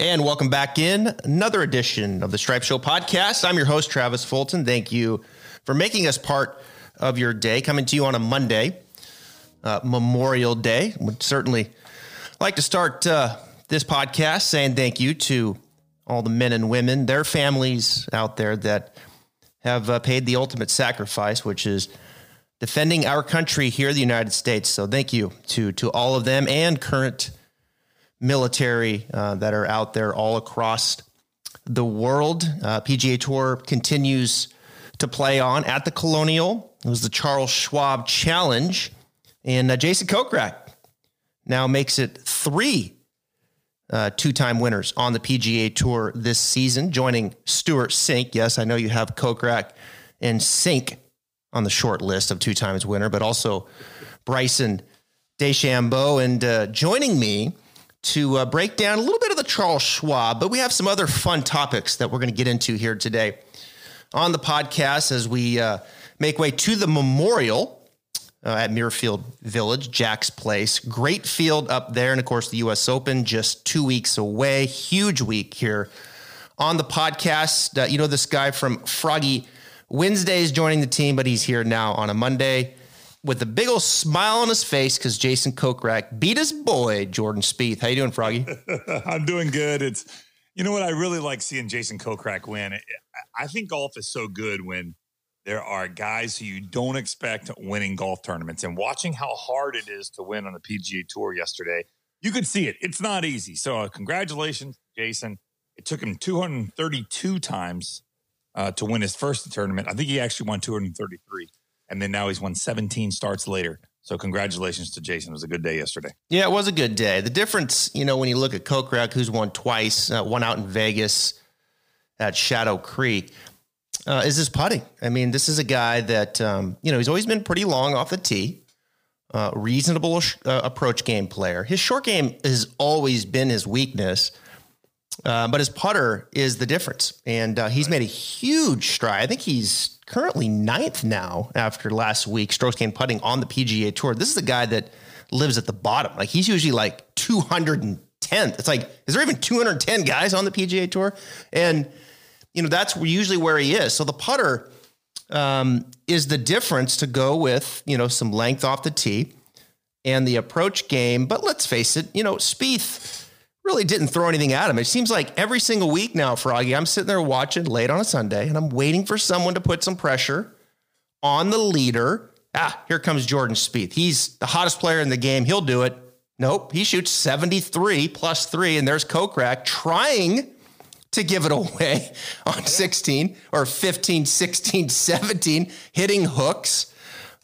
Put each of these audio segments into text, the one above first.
And welcome back in another edition of the Stripe Show podcast. I'm your host, Travis Fulton. Thank you for making us part of your day, coming to you on a Monday, Memorial Day. Would certainly like to start this podcast saying thank you to all the men and women, their families out there that have paid the ultimate sacrifice, which is defending our country here in the United States. So thank you to all of them and current military that are out there all across the world. PGA Tour continues to play on at the Colonial. It was the Charles Schwab Challenge. And Jason Kokrak now makes it three two-time winners on the PGA Tour this season, joining Stuart Sink. Yes, I know you have Kokrak and Sink on the short list of two-times winner, but also Bryson DeChambeau. And joining me to break down a little bit of the Charles Schwab, but we have some other fun topics that we're going to get into here today on the podcast as we make way to the memorial at Muirfield Village, Jack's Place. Great field up there. And of course, the U.S. Open just 2 weeks away. Huge week here on the podcast. You know, this guy from Froggy Wednesday is joining the team, but he's here now on a Monday with a big old smile on his face because Jason Kokrak beat his boy, Jordan Spieth. How you doing, Froggy? I'm doing good. It's, you know what? I really like seeing Jason Kokrak win. I think golf is so good when there are guys who you don't expect winning golf tournaments, and watching how hard it is to win on the PGA Tour yesterday, you could see it. It's not easy. So congratulations, Jason. It took him 232 times to win his first tournament. I think he actually won 233. And then now he's won 17 starts later. So congratulations to Jason. It was a good day yesterday. Yeah, it was a good day. The difference, you know, when you look at Kokrak, who's won twice, won out in Vegas at Shadow Creek, is his putting. I mean, this is a guy that, you know, he's always been pretty long off the tee, reasonable approach game player. His short game has always been his weakness, but his putter is the difference. And he's made a huge stride. I think he's currently ninth now after last week, strokes gained putting on the PGA Tour. This is the guy that lives at the bottom. Like, he's usually like 210th. It's like, is there even 210 guys on the PGA Tour? And, you know, that's usually where he is. So the putter is the difference to go with, you know, some length off the tee and the approach game. But let's face it, you know, Spieth really didn't throw anything at him. It seems like every single week now, Froggy, I'm sitting there watching late on a Sunday and I'm waiting for someone to put some pressure on the leader. Ah, here comes Jordan Spieth. He's the hottest player in the game. He'll do it. Nope. He shoots 73 plus three. And there's Kokrak trying to give it away on 16 or 15, 16, 17, hitting hooks.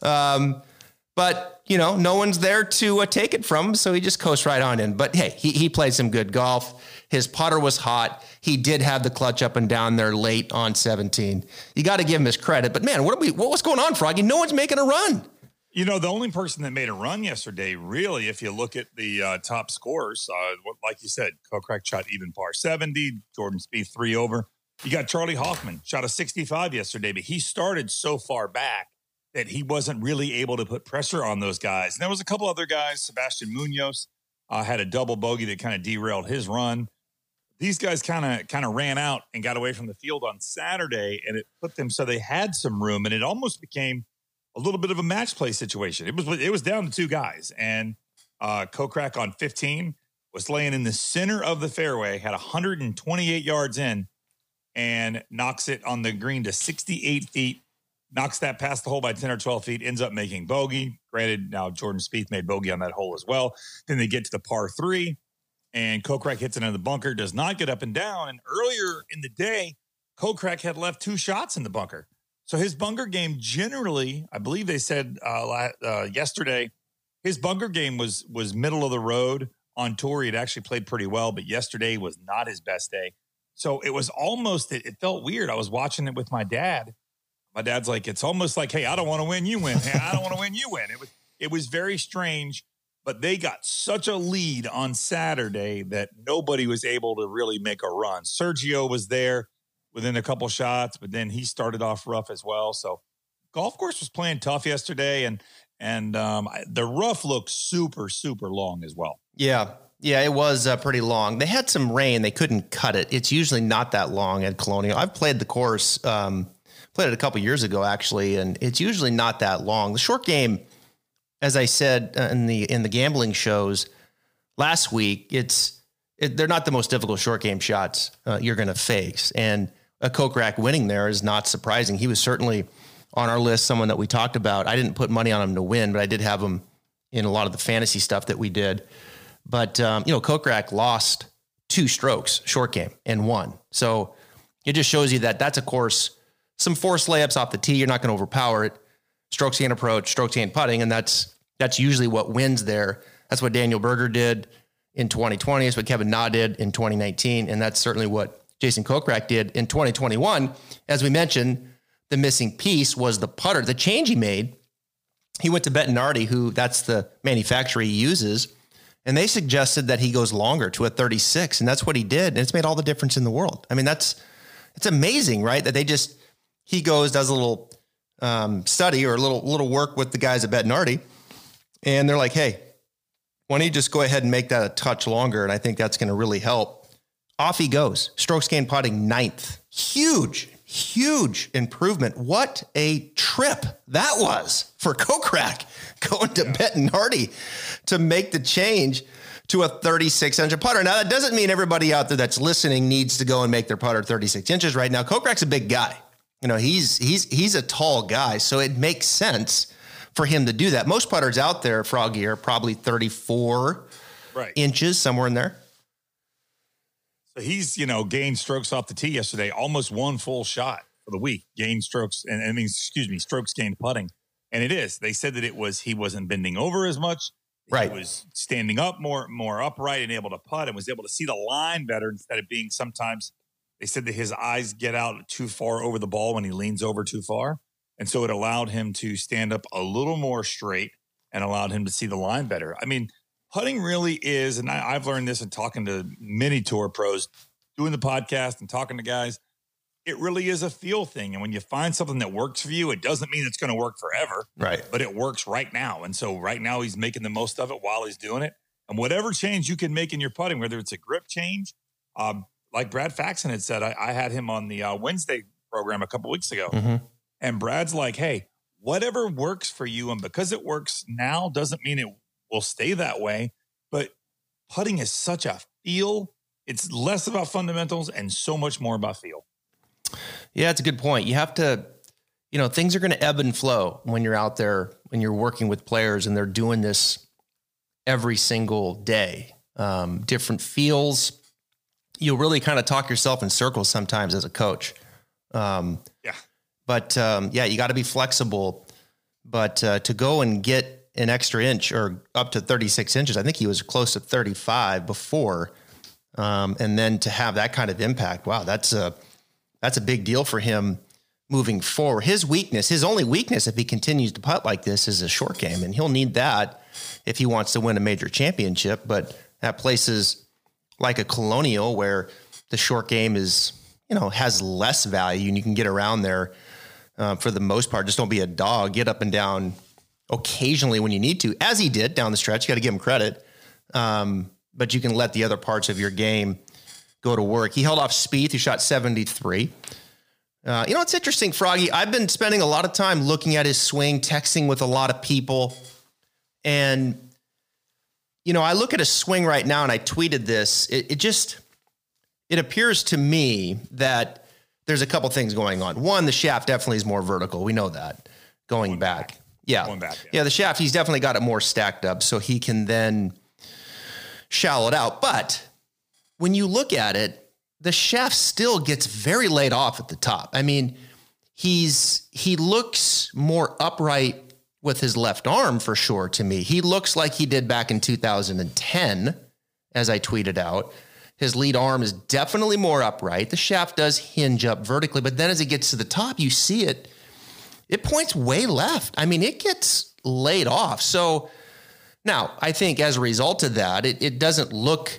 But you know, no one's there to take it from him, so he just coasts right on in. But hey, he played some good golf. His putter was hot. He did have the clutch up and down there late on 17. You got to give him his credit. But man, what's going on, Froggy? No one's making a run. You know, the only person that made a run yesterday, really, if you look at the top scorers, like you said, Kokrak shot even par 70. Jordan Spieth 3 over. You got Charlie Hoffman shot a 65 yesterday, but he started so far back that he wasn't really able to put pressure on those guys. And there was a couple other guys. Sebastian Munoz had a double bogey that kind of derailed his run. These guys kind of ran out and got away from the field on Saturday, and it put them so they had some room, and it almost became a little bit of a match play situation. It was down to two guys, and Kokrak on 15 was laying in the center of the fairway, had 128 yards in, and knocks it on the green to 68 feet. Knocks that past the hole by 10 or 12 feet, ends up making bogey. Granted, now Jordan Spieth made bogey on that hole as well. Then they get to the par three, and Kokrak hits it into the bunker, does not get up and down. And earlier in the day, Kokrak had left 2 shots in the bunker. So his bunker game generally, I believe they said yesterday, his bunker game was middle of the road on tour. He'd actually played pretty well, but yesterday was not his best day. So it was almost, it felt weird. I was watching it with my dad. My dad's like, it's almost like, hey, I don't want to win, you win. Hey, I don't want to win, you win. It was very strange, but they got such a lead on Saturday that nobody was able to really make a run. Sergio was there within a couple shots, but then he started off rough as well. So golf course was playing tough yesterday, and the rough looked super, super long as well. Yeah. Yeah, it was pretty long. They had some rain. They couldn't cut it. It's usually not that long at Colonial. I've played the course, played it a couple years ago, actually, and it's usually not that long. The short game, as I said in the gambling shows last week, they're not the most difficult short game shots you're going to face. And a Kokrak winning there is not surprising. He was certainly on our list, someone that we talked about. I didn't put money on him to win, but I did have him in a lot of the fantasy stuff that we did. But, Kokrak lost 2 strokes short game and won. So it just shows you that that's a course, some forced layups off the tee. You're not going to overpower it. Strokes gain approach, strokes gain putting. And that's usually what wins there. That's what Daniel Berger did in 2020. That's what Kevin Na did in 2019. And that's certainly what Jason Kokrak did in 2021. As we mentioned, the missing piece was the putter, the change he made. He went to Bettinardi, who that's the manufacturer he uses. And they suggested that he goes longer to a 36, and that's what he did. And it's made all the difference in the world. I mean, it's amazing, right? That he goes, does a little study or a little work with the guys at Bettinardi. And they're like, hey, why don't you just go ahead and make that a touch longer? And I think that's going to really help. Off he goes. Strokes gained putting 9th. Huge improvement. What a trip that was for Kokrak going to Bettinardi to make the change to a 36-inch putter. Now, that doesn't mean everybody out there that's listening needs to go and make their putter 36 inches right now. Kokrak's a big guy. You know, he's a tall guy, so it makes sense for him to do that. Most putters out there, Froggy, are probably 34 inches, somewhere in there. He's, gained strokes off the tee yesterday, almost one full shot for the week, strokes gained putting. And it is, they said that he wasn't bending over as much. Right. He was standing up more upright and able to putt and was able to see the line better instead of being sometimes, they said that his eyes get out too far over the ball when he leans over too far. And so it allowed him to stand up a little more straight and allowed him to see the line better. I mean, putting really is, and I've learned this in talking to many tour pros, doing the podcast and talking to guys, it really is a feel thing. And when you find something that works for you, it doesn't mean it's going to work forever, right? But it works right now. And so right now he's making the most of it while he's doing it. And whatever change you can make in your putting, whether it's a grip change, like Brad Faxon had said, I had him on the Wednesday program a couple weeks ago. Mm-hmm. And Brad's like, hey, whatever works for you. And because it works now doesn't mean it will stay that way, but putting is such a feel. It's less about fundamentals and so much more about feel. Yeah, it's a good point. You have to, things are going to ebb and flow when you're out there, when you're working with players and they're doing this every single day. Different feels. You'll really kind of talk yourself in circles sometimes as a coach. You got to be flexible, but to go and get an extra inch or up to 36 inches. I think he was close to 35 before. And then to have that kind of impact, wow, that's a big deal for him moving forward. His only weakness, if he continues to putt like this, is a short game. And he'll need that if he wants to win a major championship. But at places like a Colonial where the short game is, has less value and you can get around there for the most part. Just don't be a dog, get up and down occasionally when you need to, as he did down the stretch. You got to give him credit. But you can let the other parts of your game go to work. He held off Spieth, who shot 73. It's interesting, Froggy. I've been spending a lot of time looking at his swing, texting with a lot of people. And, I look at his swing right now, and I tweeted this. It appears to me that there's a couple things going on. One, the shaft definitely is more vertical. We know that going back. Yeah, the shaft, he's definitely got it more stacked up so he can then shallow it out. But when you look at it, the shaft still gets very laid off at the top. I mean, he looks more upright with his left arm for sure to me. He looks like he did back in 2010, as I tweeted out. His lead arm is definitely more upright. The shaft does hinge up vertically, but then as it gets to the top, you see it. It points way left. I mean, it gets laid off. So now I think as a result of that, it doesn't look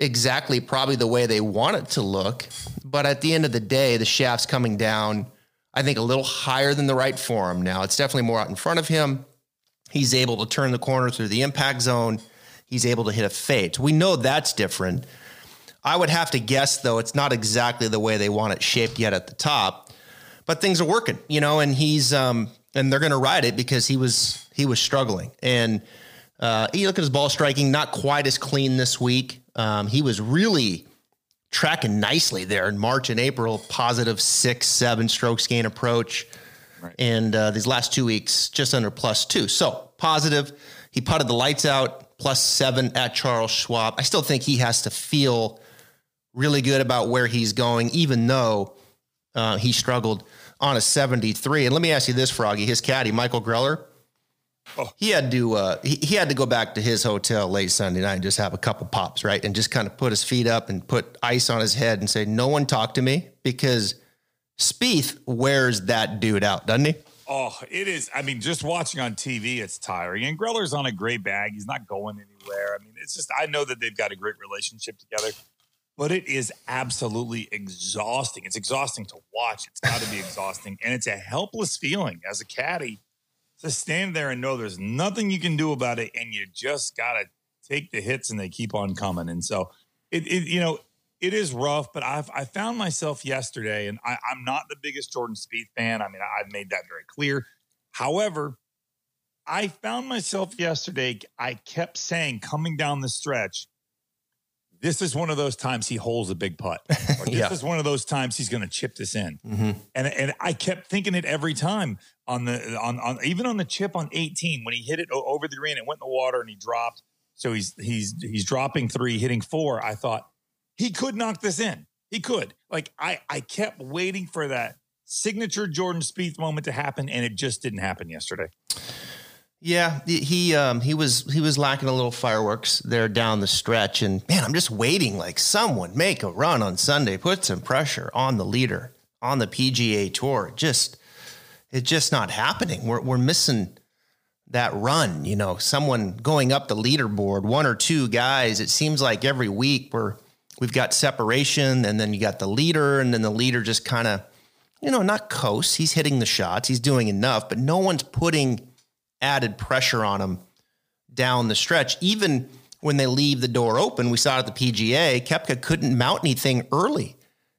exactly probably the way they want it to look. But at the end of the day, the shaft's coming down, I think, a little higher than the right forearm now. It's definitely more out in front of him. He's able to turn the corner through the impact zone. he's able to hit a fade. We know that's different. I would have to guess, though, it's not exactly the way they want it shaped yet at the top, but things are working, you know, and he's, and they're going to ride it because he was struggling. And you look at his ball striking, not quite as clean this week. He was really tracking nicely there in March and April, positive 6-7 strokes gain approach. Right. And these last 2 weeks, just under +2. So positive. He putted the lights out, +7 at Charles Schwab. I still think he has to feel really good about where he's going, even though he struggled on a 73. And let me ask you this, Froggy, his caddy, Michael Greller, he had to go back to his hotel late Sunday night and just have a couple pops, right? And just kind of put his feet up and put ice on his head and say, no one talk to me, because Spieth wears that dude out, doesn't he? Oh, it is. I mean, just watching on TV, it's tiring. And Greller's on a great bag. He's not going anywhere. I mean, it's just, I know that they've got a great relationship together, but it is absolutely exhausting. It's exhausting to watch. It's got to be exhausting. And it's a helpless feeling as a caddy to stand there and know there's nothing you can do about it, and you just got to take the hits, and they keep on coming. And so it is rough, but I found myself yesterday, and I'm not the biggest Jordan Spieth fan. I mean, I've made that very clear. However, I found myself yesterday, I kept saying, coming down the stretch, this is one of those times he holes a big putt. Or this is one of those times he's going to chip this in. Mm-hmm. And I kept thinking it every time on the chip on 18, when he hit it over the green, it went in the water and he dropped. So he's dropping 3, hitting 4. I thought he could knock this in. He could. Like I kept waiting for that signature Jordan Spieth moment to happen, and it just didn't happen yesterday. Yeah, he was lacking a little fireworks there down the stretch, and man, I'm just waiting, like, someone make a run on Sunday, put some pressure on the leader on the PGA Tour. It's just not happening. We're missing that run, you know, someone going up the leaderboard, one or two guys. It seems like every week we've got separation, and then you got the leader, and then the leader just kind of, you know, not coast. He's hitting the shots, he's doing enough, but no one's putting added pressure on him down the stretch. Even when they leave the door open, we saw it at the PGA, Koepka couldn't mount anything early,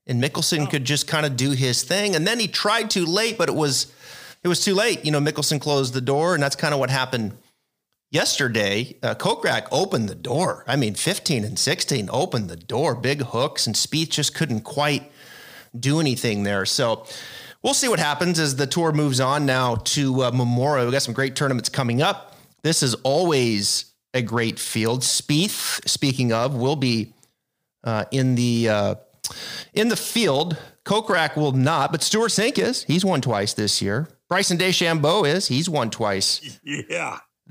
and Mickelson could just kind of do his thing. And then he tried to late, but it was too late. You know, Mickelson closed the door, and that's kind of what happened yesterday. Kokrak opened the door. I mean, 15 and 16 opened the door, big hooks, and Spieth just couldn't quite do anything there. So we'll see what happens as the tour moves on now to Memorial. We've got some great tournaments coming up. This is always a great field. Spieth, speaking of, will be in the field. Kokrak will not, but Stuart Sink is. He's won twice this year. Bryson DeChambeau is. He's won twice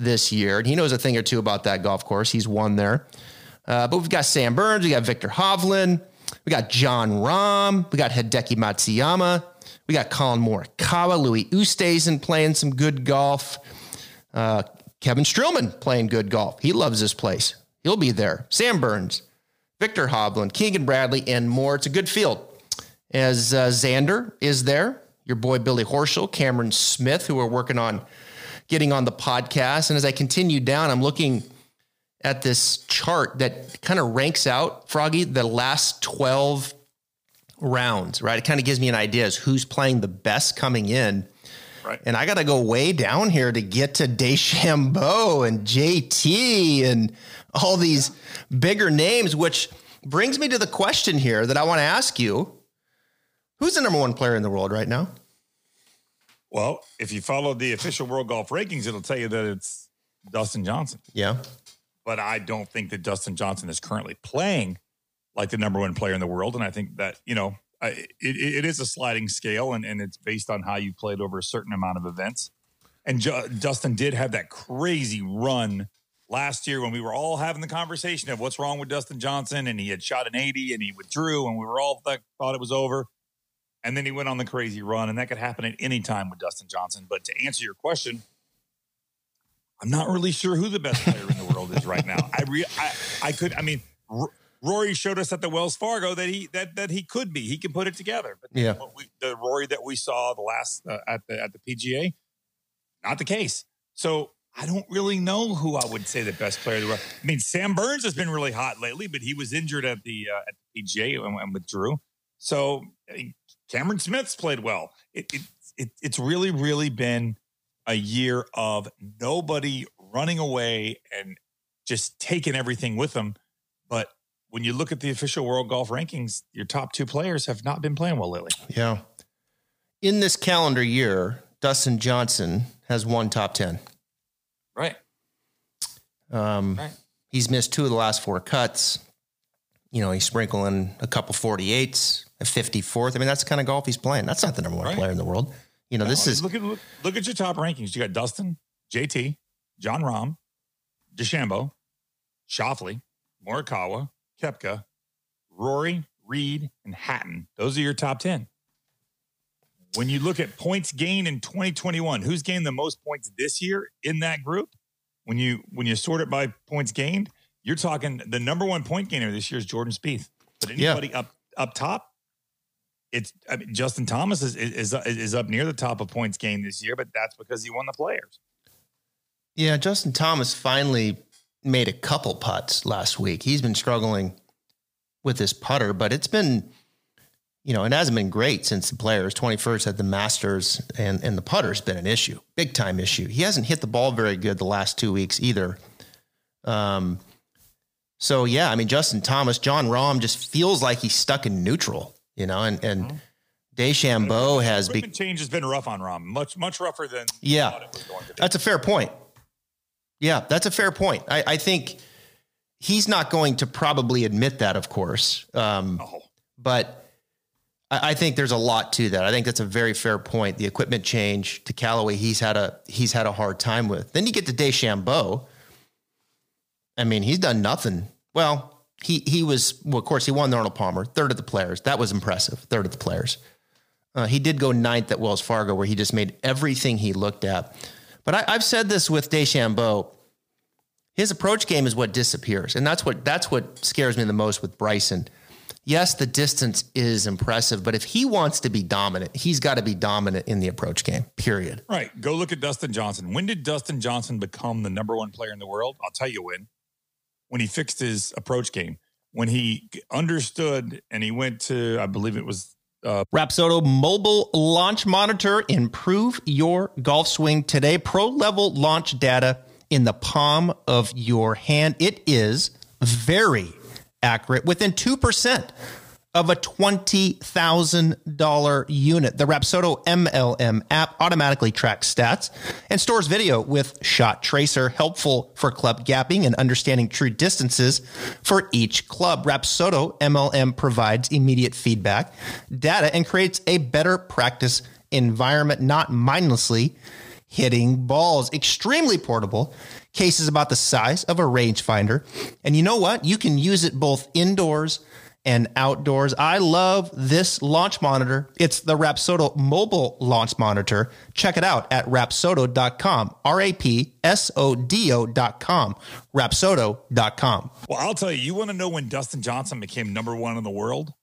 this year. And he knows a thing or two about that golf course. He's won there. But we've got Sam Burns. We got Victor Hovland. We got John Rahm. We got Hideki Matsuyama. We got Colin Morikawa, Louis Oosthuizen playing some good golf. Kevin Streelman playing good golf. He loves this place. He'll be there. Sam Burns, Victor Hovland, Keegan Bradley, and more. It's a good field. As Xander is there, your boy Billy Horschel, Cameron Smith, who are working on getting on the podcast. And as I continue down, I'm looking at this chart that kind of ranks out, Froggy, the last 12 rounds, right? It kind of gives me an idea as who's playing the best coming in. Right. And I got to go way down here to get to DeChambeau and JT and all these bigger names, which brings me to the question here that I want to ask you. Who's the number one player in the world right now? Well, if you follow the official world golf rankings, it'll tell you that it's Dustin Johnson. Yeah. But I don't think that Dustin Johnson is currently playing like the number one player in the world. And I think that, you know, it is a sliding scale, and it's based on how you played over a certain amount of events. And Dustin did have that crazy run last year when we were all having the conversation of what's wrong with Dustin Johnson. And he had shot an 80 and he withdrew, and we were all thought it was over. And then he went on the crazy run, and that could happen at any time with Dustin Johnson. But to answer your question, I'm not really sure who the best player in the world is right now. Rory showed us at the Wells Fargo that he could be. He can put it together. But the Rory that we saw the last at the PGA, not the case. So I don't really know who I would say the best player of the world. I mean, Sam Burns has been really hot lately, but he was injured at the PGA and withdrew. So I mean, Cameron Smith's played well. It's really, really been a year of nobody running away and just taking everything with them. But when you look at the official world golf rankings, your top two players have not been playing well lately. Yeah. In this calendar year, Dustin Johnson has won top 10. Right. Right. He's missed two of the last four cuts. You know, he's sprinkling a couple 48s, a 54th. I mean, that's the kind of golf he's playing. That's not the number one player in the world. You know, no, this is look at your top rankings. You got Dustin, JT, John Rahm, DeChambeau, Schauffele, Morikawa, Koepka, Rory, Reed, and Hatton. Those are your top 10. When you look at points gained in 2021, who's gained the most points this year in that group? When you sort it by points gained, you're talking the number one point gainer this year is Jordan Spieth. But anybody up top, Justin Thomas is up near the top of points gained this year, but that's because he won the Players. Yeah, Justin Thomas finally made a couple putts last week. He's been struggling with his putter, but it's been, you know, it hasn't been great since the Players. 21st at the Masters, and the putter's been an issue, big time issue. He hasn't hit the ball very good the last 2 weeks either. So yeah, I mean, Justin Thomas, John Rahm just feels like he's stuck in neutral, you know, and DeChambeau has been change has been rough on Rahm, much rougher than I thought it was going to be. That's a fair point. Yeah, that's a fair point. I think he's not going to probably admit that, of course, but I think there's a lot to that. I think that's a very fair point. The equipment change to Callaway, he's had a hard time with. Then you get to DeChambeau. I mean, he's done nothing. Well, he won the Arnold Palmer, third of the Players. That was impressive, third of the Players. He did go ninth at Wells Fargo, where he just made everything he looked at. But I've said this with DeChambeau, his approach game is what disappears, and that's what scares me the most with Bryson. Yes, the distance is impressive, but if he wants to be dominant, he's got to be dominant in the approach game, period. Right. Go look at Dustin Johnson. When did Dustin Johnson become the number one player in the world? I'll tell you when he fixed his approach game, when he understood and he went to, I believe it was Rapsodo mobile launch monitor. Improve your golf swing today. Pro level launch data in the palm of your hand. It is very accurate, within 2% of a $20,000 unit. The Rapsodo MLM app automatically tracks stats and stores video with Shot Tracer, helpful for club gapping and understanding true distances for each club. Rapsodo MLM provides immediate feedback, data, and creates a better practice environment, not mindlessly hitting balls. Extremely portable. Case is about the size of a rangefinder. And you know what? You can use it both indoors and outdoors. I love this launch monitor. It's the Rapsodo mobile launch monitor. Check it out at rapsodo.com. RAPSODO.com. Rapsodo.com. Well, I'll tell you, you want to know when Dustin Johnson became number one in the world?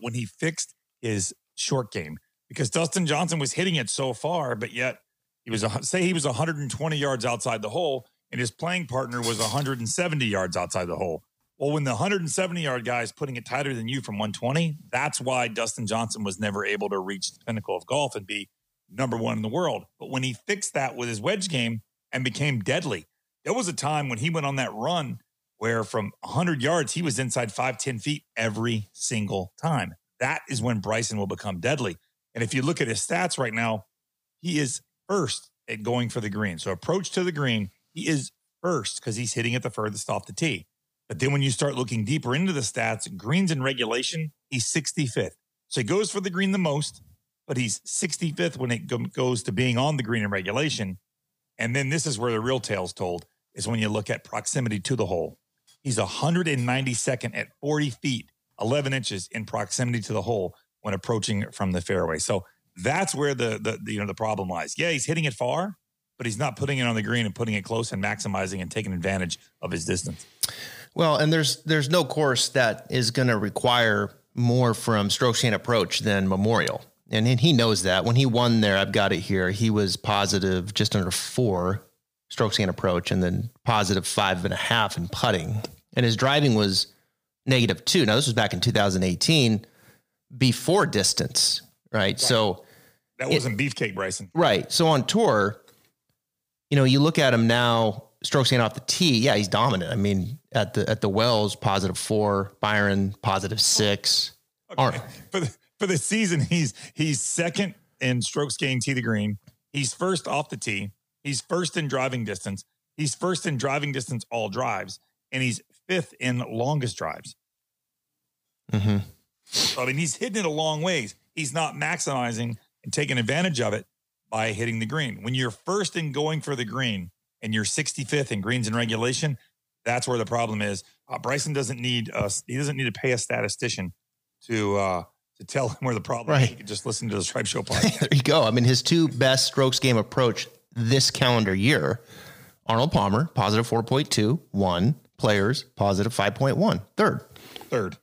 When he fixed his short game. Because Dustin Johnson was hitting it so far, but yet he was 120 yards outside the hole, and his playing partner was 170 yards outside the hole. Well, when the 170-yard guy is putting it tighter than you from 120, that's why Dustin Johnson was never able to reach the pinnacle of golf and be number one in the world. But when he fixed that with his wedge game and became deadly, there was a time when he went on that run where from 100 yards, he was inside 5-10 feet every single time. That is when Bryson will become deadly. And if you look at his stats right now, he is first at going for the green. So approach to the green, he is first because he's hitting it the furthest off the tee. But then when you start looking deeper into the stats, greens in regulation, he's 65th. So he goes for the green the most, but he's 65th when it goes to being on the green in regulation. And then this is where the real tale's told, is when you look at proximity to the hole. He's 192nd at 40 feet, 11 inches in proximity to the hole when approaching from the fairway. So that's where the problem lies. Yeah, he's hitting it far, but he's not putting it on the green and putting it close and maximizing and taking advantage of his distance. Well, and there's no course that is going to require more from stroke gain approach than Memorial. And he knows that. When he won there, I've got it here, he was positive just under 4 strokes gain approach, and then positive 5.5 in putting. And his driving was -2. Now, this was back in 2018 before distance, right? So that wasn't beefcake, Bryson. Right. So on tour, you know, you look at him now, strokes gain off the tee. Yeah, he's dominant. I mean, at the Wells, +4, Byron, +6. Okay. Aren't. For the season, he's second in strokes gained tee to green. He's first off the tee. He's first in driving distance. He's first in driving distance all drives, and he's fifth in longest drives. Mm-hmm. So, I mean, he's hitting it a long ways. He's not maximizing and taking advantage of it by hitting the green. When you're first in going for the green and you're 65th in greens in regulation, that's where the problem is. Bryson doesn't need us. He doesn't need to pay a statistician to tell him where the problem is. He can just listen to the Stripe Show podcast. There you go. I mean, his two best strokes game approach this calendar year, Arnold Palmer, +4.2, one. Players, +5.1, third.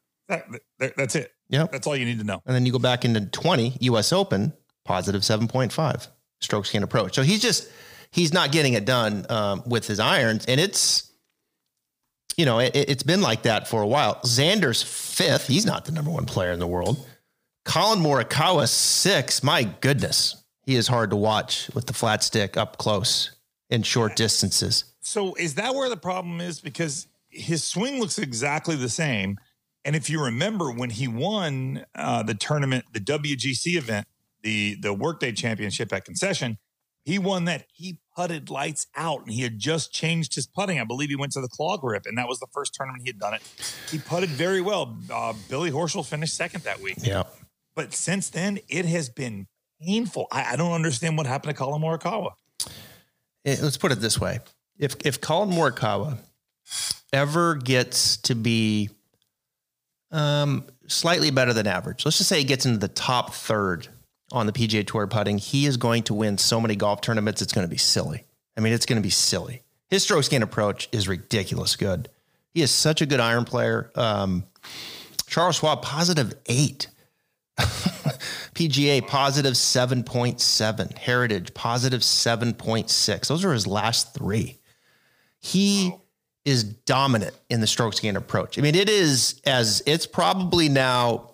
That's it. Yeah. That's all you need to know. And then you go back into 20, U.S. Open, +7.5, strokes gained approach. So he's not getting it done with his irons. And it's, you know, it's been like that for a while. Xander's fifth. He's not the number one player in the world. Colin Morikawa, sixth. My goodness. He is hard to watch with the flat stick up close in short distances. So is that where the problem is? Because his swing looks exactly the same. And if you remember when he won the tournament, the WGC event, the Workday Championship at Concession, he won that. He putted lights out, and he had just changed his putting. I believe he went to the claw grip, and that was the first tournament he had done it. He putted very well. Billy Horschel finished second that week. Yeah. But since then, it has been painful. I don't understand what happened to Colin Morikawa. Let's put it this way. If Colin Morikawa ever gets to be slightly better than average, let's just say he gets into the top third on the PGA Tour putting, he is going to win so many golf tournaments, it's going to be silly. I mean, it's going to be silly. His stroke gain approach is ridiculous good. He is such a good iron player. Charles Schwab, +8. PGA, +7.7. Heritage, +7.6. Those are his last three. He is dominant in the strokes gained approach. I mean, it's probably now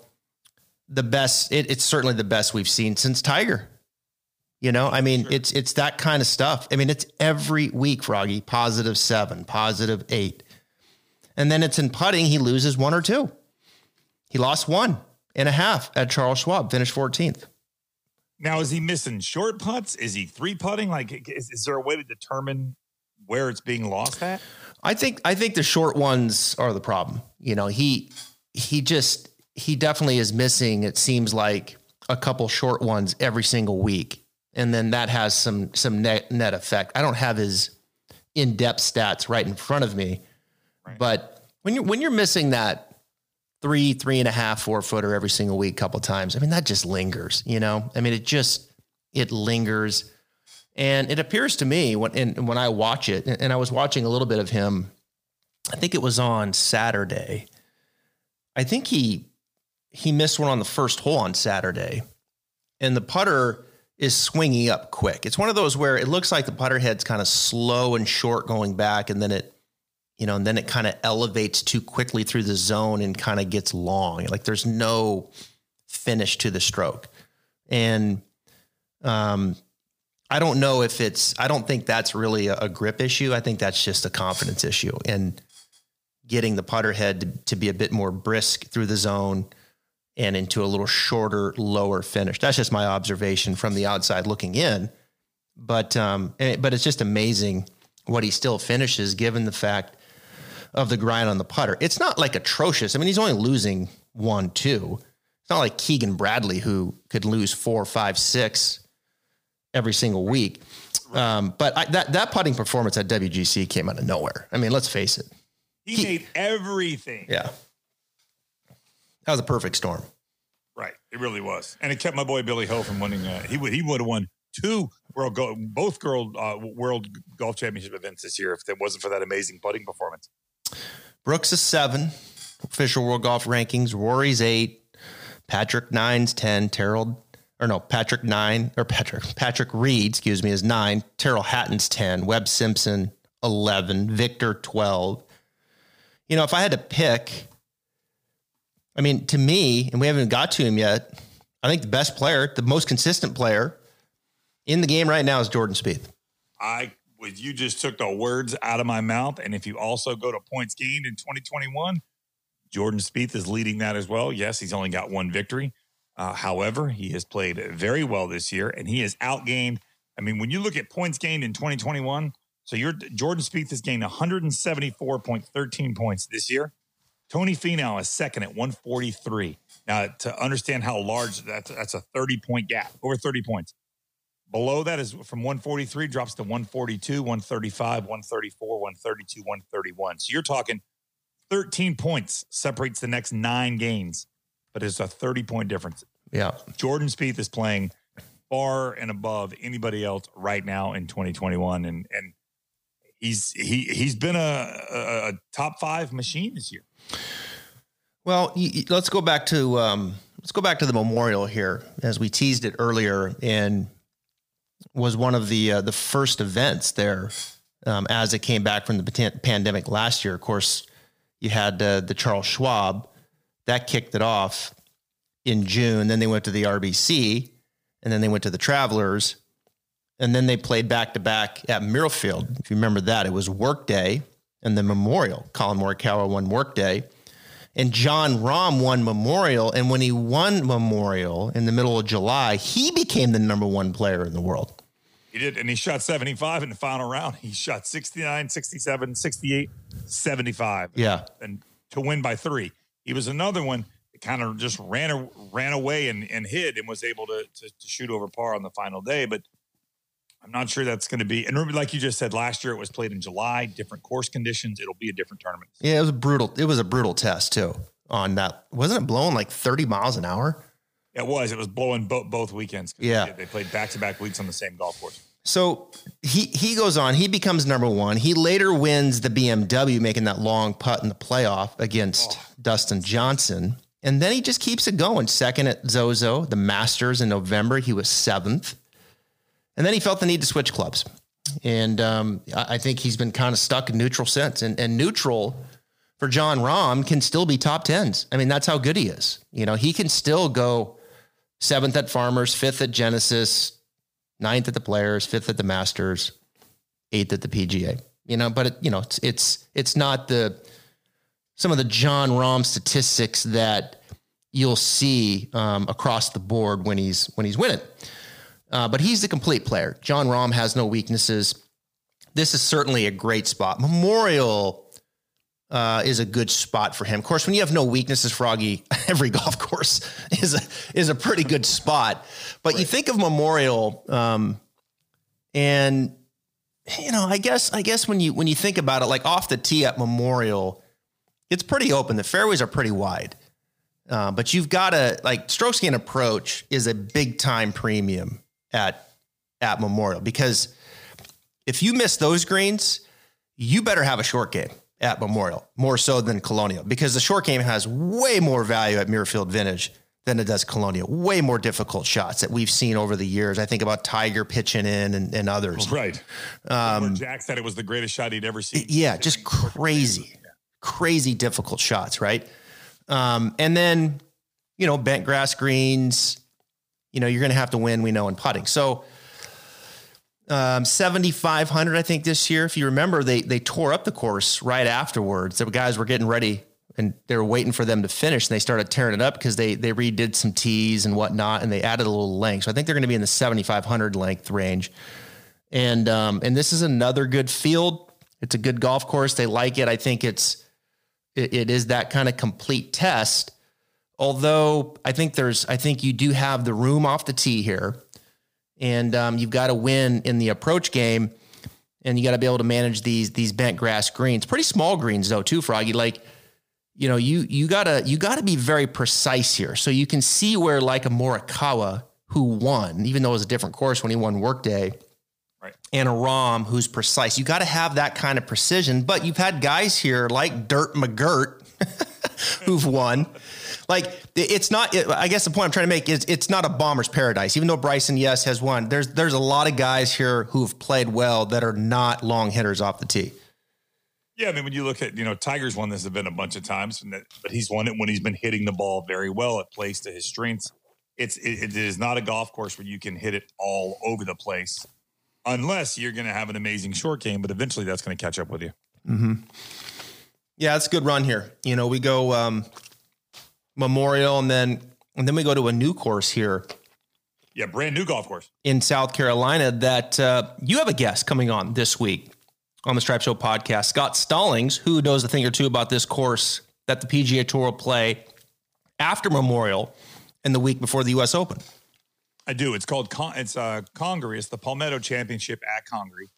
the best. It's certainly the best we've seen since Tiger. You know, I mean, sure. It's that kind of stuff. I mean, it's every week, Froggy, +7, +8. And then it's in putting. He loses one or two. He lost 1.5 at Charles Schwab, finished 14th. Now, is he missing short putts? Is he three putting? Like, is there a way to determine where it's being lost at? I think the short ones are the problem. You know, he definitely is missing, it seems like, a couple short ones every single week. And then that has some net effect. I don't have his in-depth stats right in front of me, right. But when you're missing that, 3.5, 4-footer every single week, couple times. I mean, that just lingers, you know? I mean, it lingers. And it appears to me when I watch it, and I was watching a little bit of him, I think it was on Saturday. I think he missed one on the first hole on Saturday. And the putter is swinging up quick. It's one of those where it looks like the putter head's kind of slow and short going back, and then it kind of elevates too quickly through the zone and kind of gets long. Like, there's no finish to the stroke. And I don't know if I don't think that's really a grip issue. I think that's just a confidence issue and getting the putter head to be a bit more brisk through the zone and into a little shorter, lower finish. That's just my observation from the outside looking in. But it's just amazing what he still finishes given the fact of the grind on the putter. It's not like atrocious. I mean, he's only losing 1, 2. It's not like Keegan Bradley, who could lose 4, 5, 6 every single week. But that putting performance at WGC came out of nowhere. I mean, let's face it. He made everything. Yeah. That was a perfect storm. Right. It really was. And it kept my boy Billy Ho from winning. He would have won 2 world golf championship events this year if it wasn't for that amazing putting performance. Brooks is 7, official world golf rankings. Rory's 8, Patrick 9's 10, Terrell or no, Patrick Reed, excuse me, is 9. Terrell Hatton's 10. Webb Simpson, 11. Victor, 12. You know, if I had to pick, I mean, to me, and we haven't got to him yet, I think the best player, the most consistent player in the game right now is Jordan Spieth. You just took the words out of my mouth. And if you also go to points gained in 2021, Jordan Spieth is leading that as well. Yes, he's only got one victory. However, he has played very well this year, and he has outgained. I mean, when you look at points gained in 2021, so Jordan Spieth has gained 174.13 points this year. Tony Finau is second at 143. Now, to understand how large, that's a 30-point gap, over 30 points. Below that is from 143, drops to 142, 135, 134, 132, 131. So you're talking 13 points separates the next 9 games, but it's a 30-point difference. Yeah. Jordan Spieth is playing far and above anybody else right now in 2021, and he's been a top 5 machine this year. Well, let's go back to the Memorial here, as we teased it earlier, and was one of the first events there as it came back from the pandemic last year. Of course, you had the Charles Schwab that kicked it off in June. Then they went to the RBC, and then they went to the Travelers, and then they played back to back at Muirfield. If you remember that, it was Workday and the Memorial. Colin Morikawa won Workday, and John Rahm won Memorial. And when he won Memorial in the middle of July, he became the number one player in the world. He did, and he shot 75 in the final round. He shot 69, 67, 68, 75. Yeah. And to win by 3. He was another one that kind of just ran away and hid and was able to shoot over par on the final day. But I'm not sure that's going to be. And remember, like you just said, last year it was played in July, different course conditions. It'll be a different tournament. Yeah, it was a brutal test too. On that, wasn't it blowing like 30 miles an hour? It was. It was blowing both weekends. Yeah, they played back-to-back weeks on the same golf course. So he goes on. He becomes number one. He later wins the BMW, making that long putt in the playoff against Dustin Johnson, and then he just keeps it going. Second at Zozo, the Masters in November, he was 7th. And then he felt the need to switch clubs. And I think he's been kind of stuck in neutral since. And neutral for John Rahm can still be top 10s. I mean, that's how good he is. You know, he can still go 7th at Farmers, 5th at Genesis, 9th at the Players, 5th at the Masters, 8th at the PGA. You know, but, it's not some of the John Rahm statistics that you'll see across the board when he's winning. But he's the complete player. John Rahm has no weaknesses. This is certainly a great spot. Memorial is a good spot for him. Of course, when you have no weaknesses, Froggy, every golf course is a pretty good spot. But right. You think of Memorial, and you know, I guess when you think about it, like off the tee at Memorial, it's pretty open. The fairways are pretty wide. But you've got to, like, stroke gain approach is a big time premium at Memorial, because if you miss those greens, you better have a short game at Memorial, more so than Colonial, because the short game has way more value at Muirfield Village than it does Colonial. Way more difficult shots that we've seen over the years. I think about Tiger pitching in and others. Right. Jack said it was the greatest shot he'd ever seen. Yeah, just crazy difficult shots, right? And then, you know, bent grass greens, you know, you're going to have to win, we know, in putting. So 7,500, I think this year, if you remember, they tore up the course right afterwards. The guys were getting ready and they were waiting for them to finish. And they started tearing it up because they redid some tees and whatnot, and they added a little length. So I think they're going to be in the 7,500 length range. And this is another good field. It's a good golf course. They like it. I think it is that kind of complete test. Although I think you do have the room off the tee here, and you've got to win in the approach game, and you got to be able to manage these bent grass greens, pretty small greens though, too, Froggy. Like, you know, you gotta be very precise here. So you can see where, like, a Morikawa who won, even though it was a different course when he won Workday, right, and a Rahm who's precise. You got to have that kind of precision, but you've had guys here like Dirt McGirt who've won. Like, it's not, I guess the point I'm trying to make is it's not a bomber's paradise. Even though Bryson, yes, has won, there's a lot of guys here who've played well that are not long hitters off the tee. Yeah, I mean, when you look at, Tiger's won this event a bunch of times, but he's won it when he's been hitting the ball very well. It plays to his strengths. It is not a golf course where you can hit it all over the place unless you're going to have an amazing short game, but eventually that's going to catch up with you. Mm-hmm. Yeah, it's a good run here. We go Memorial and then we go to a new course here. Yeah, brand new golf course. In South Carolina that you have a guest coming on this week on the Stripe Show podcast. Scott Stallings, who knows a thing or two about this course that the PGA Tour will play after Memorial and the week before the U.S. Open. I do. It's called Congaree. It's the Palmetto Championship at Congaree.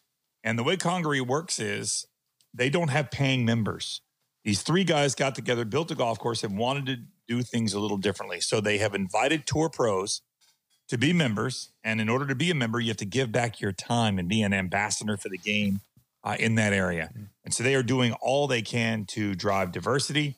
And the way Congaree works is they don't have paying members. These three guys got together, built a golf course, and wanted to do things a little differently. So they have invited tour pros to be members. And in order to be a member, you have to give back your time and be an ambassador for the game in that area. And so they are doing all they can to drive diversity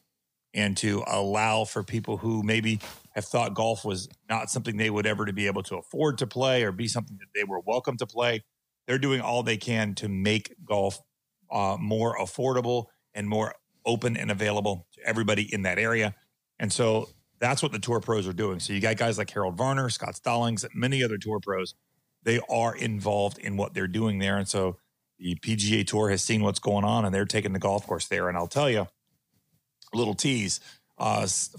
and to allow for people who maybe have thought golf was not something they would ever to be able to afford to play or be something that they were welcome to play. They're doing all they can to make golf more affordable and more open and available to everybody in that area. And so that's what the tour pros are doing. So you got guys like Harold Varner, Scott Stallings, and many other tour pros. They are involved in what they're doing there. And so the PGA Tour has seen what's going on, and they're taking the golf course there. And I'll tell you, a little tease.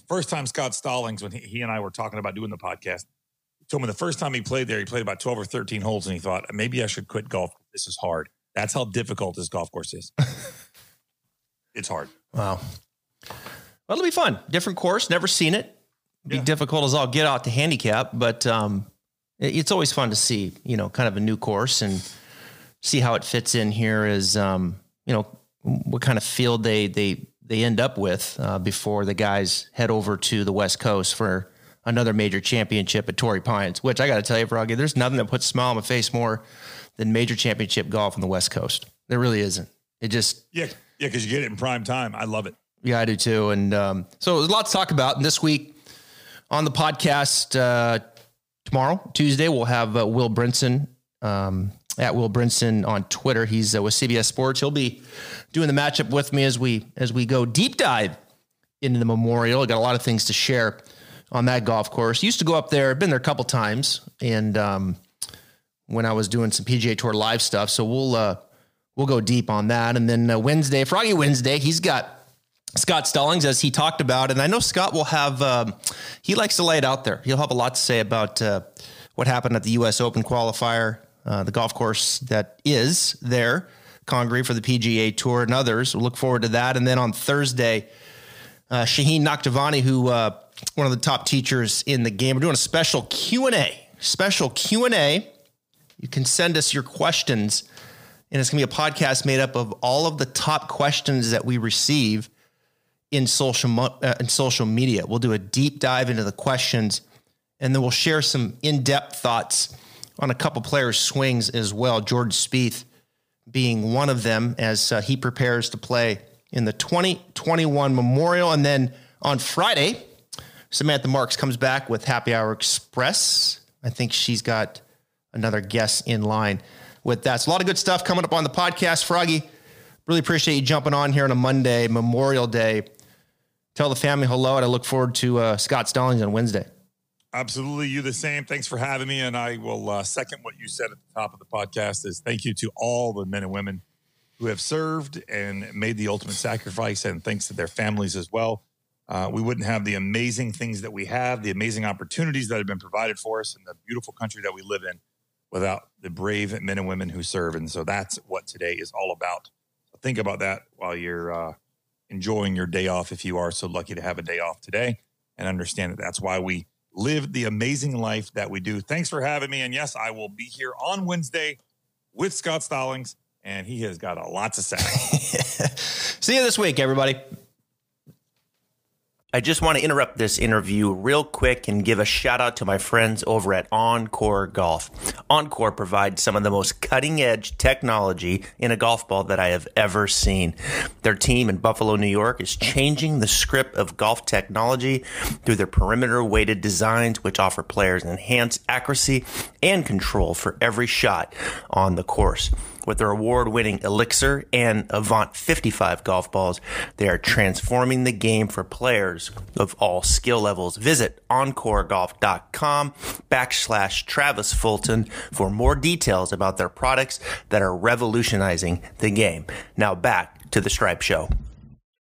First time Scott Stallings, when he and I were talking about doing the podcast, told me the first time he played there, he played about 12 or 13 holes, and he thought, maybe I should quit golf. This is hard. That's how difficult this golf course is. It's hard. Wow. Well, it'll be fun. Different course. Never seen it. Be difficult as all get out to handicap, but it's always fun to see, kind of a new course and see how it fits in here is, what kind of field they end up with before the guys head over to the West Coast for another major championship at Torrey Pines, which I got to tell you, Froggy, there's nothing that puts a smile on my face more than major championship golf on the West Coast. There really isn't. It just... Yeah, because you get it in prime time. I love it. Yeah, I do too. And so there's a lot to talk about. And this week on the podcast, tomorrow, Tuesday, we'll have Will Brinson, at Will Brinson on Twitter. He's with CBS Sports. He'll be doing the matchup with me as we go deep dive into the Memorial. I got a lot of things to share on that golf course. Used to go up there. I've been there a couple times, and when I was doing some PGA Tour live stuff. So we'll go deep on that. And then Wednesday, Froggy Wednesday, he's got Scott Stallings, as he talked about. And I know Scott will have, he likes to lay it out there. He'll have a lot to say about what happened at the U.S. Open qualifier, the golf course that is there, Congaree for the PGA Tour and others. We'll look forward to that. And then on Thursday, Shaheen Nakhtavani, who one of the top teachers in the game, we're doing a special Q&A. You can send us your questions, and it's going to be a podcast made up of all of the top questions that we receive in social media. We'll do a deep dive into the questions, and then we'll share some in-depth thoughts on a couple players' swings as well, Jordan Spieth being one of them as he prepares to play in the 2021 Memorial. And then on Friday, Samantha Marks comes back with Happy Hour Express. I think she's got another guest in line with that. So a lot of good stuff coming up on the podcast. Froggy, really appreciate you jumping on here on a Monday, Memorial Day. Tell the family hello, and I look forward to Scott Stallings on Wednesday. Absolutely. You the same. Thanks for having me, and I will second what you said at the top of the podcast is thank you to all the men and women who have served and made the ultimate sacrifice, and thanks to their families as well. We wouldn't have the amazing things that we have, the amazing opportunities that have been provided for us, and the beautiful country that we live in, without the brave men and women who serve. And so that's what today is all about. So think about that while you're enjoying your day off, if you are so lucky to have a day off today, and understand that that's why we live the amazing life that we do. Thanks for having me. And yes, I will be here on Wednesday with Scott Stallings, and he has got a lot to say. See you this week, everybody. I just want to interrupt this interview real quick and give a shout out to my friends over at Encore Golf. Encore provides some of the most cutting edge technology in a golf ball that I have ever seen. Their team in Buffalo, New York is changing the script of golf technology through their perimeter weighted designs, which offer players enhanced accuracy and control for every shot on the course. With their award-winning Elixir and Avant 55 golf balls, they are transforming the game for players of all skill levels. Visit encoregolf.com/Travis Fulton for more details about their products that are revolutionizing the game. Now back to the Stripe Show.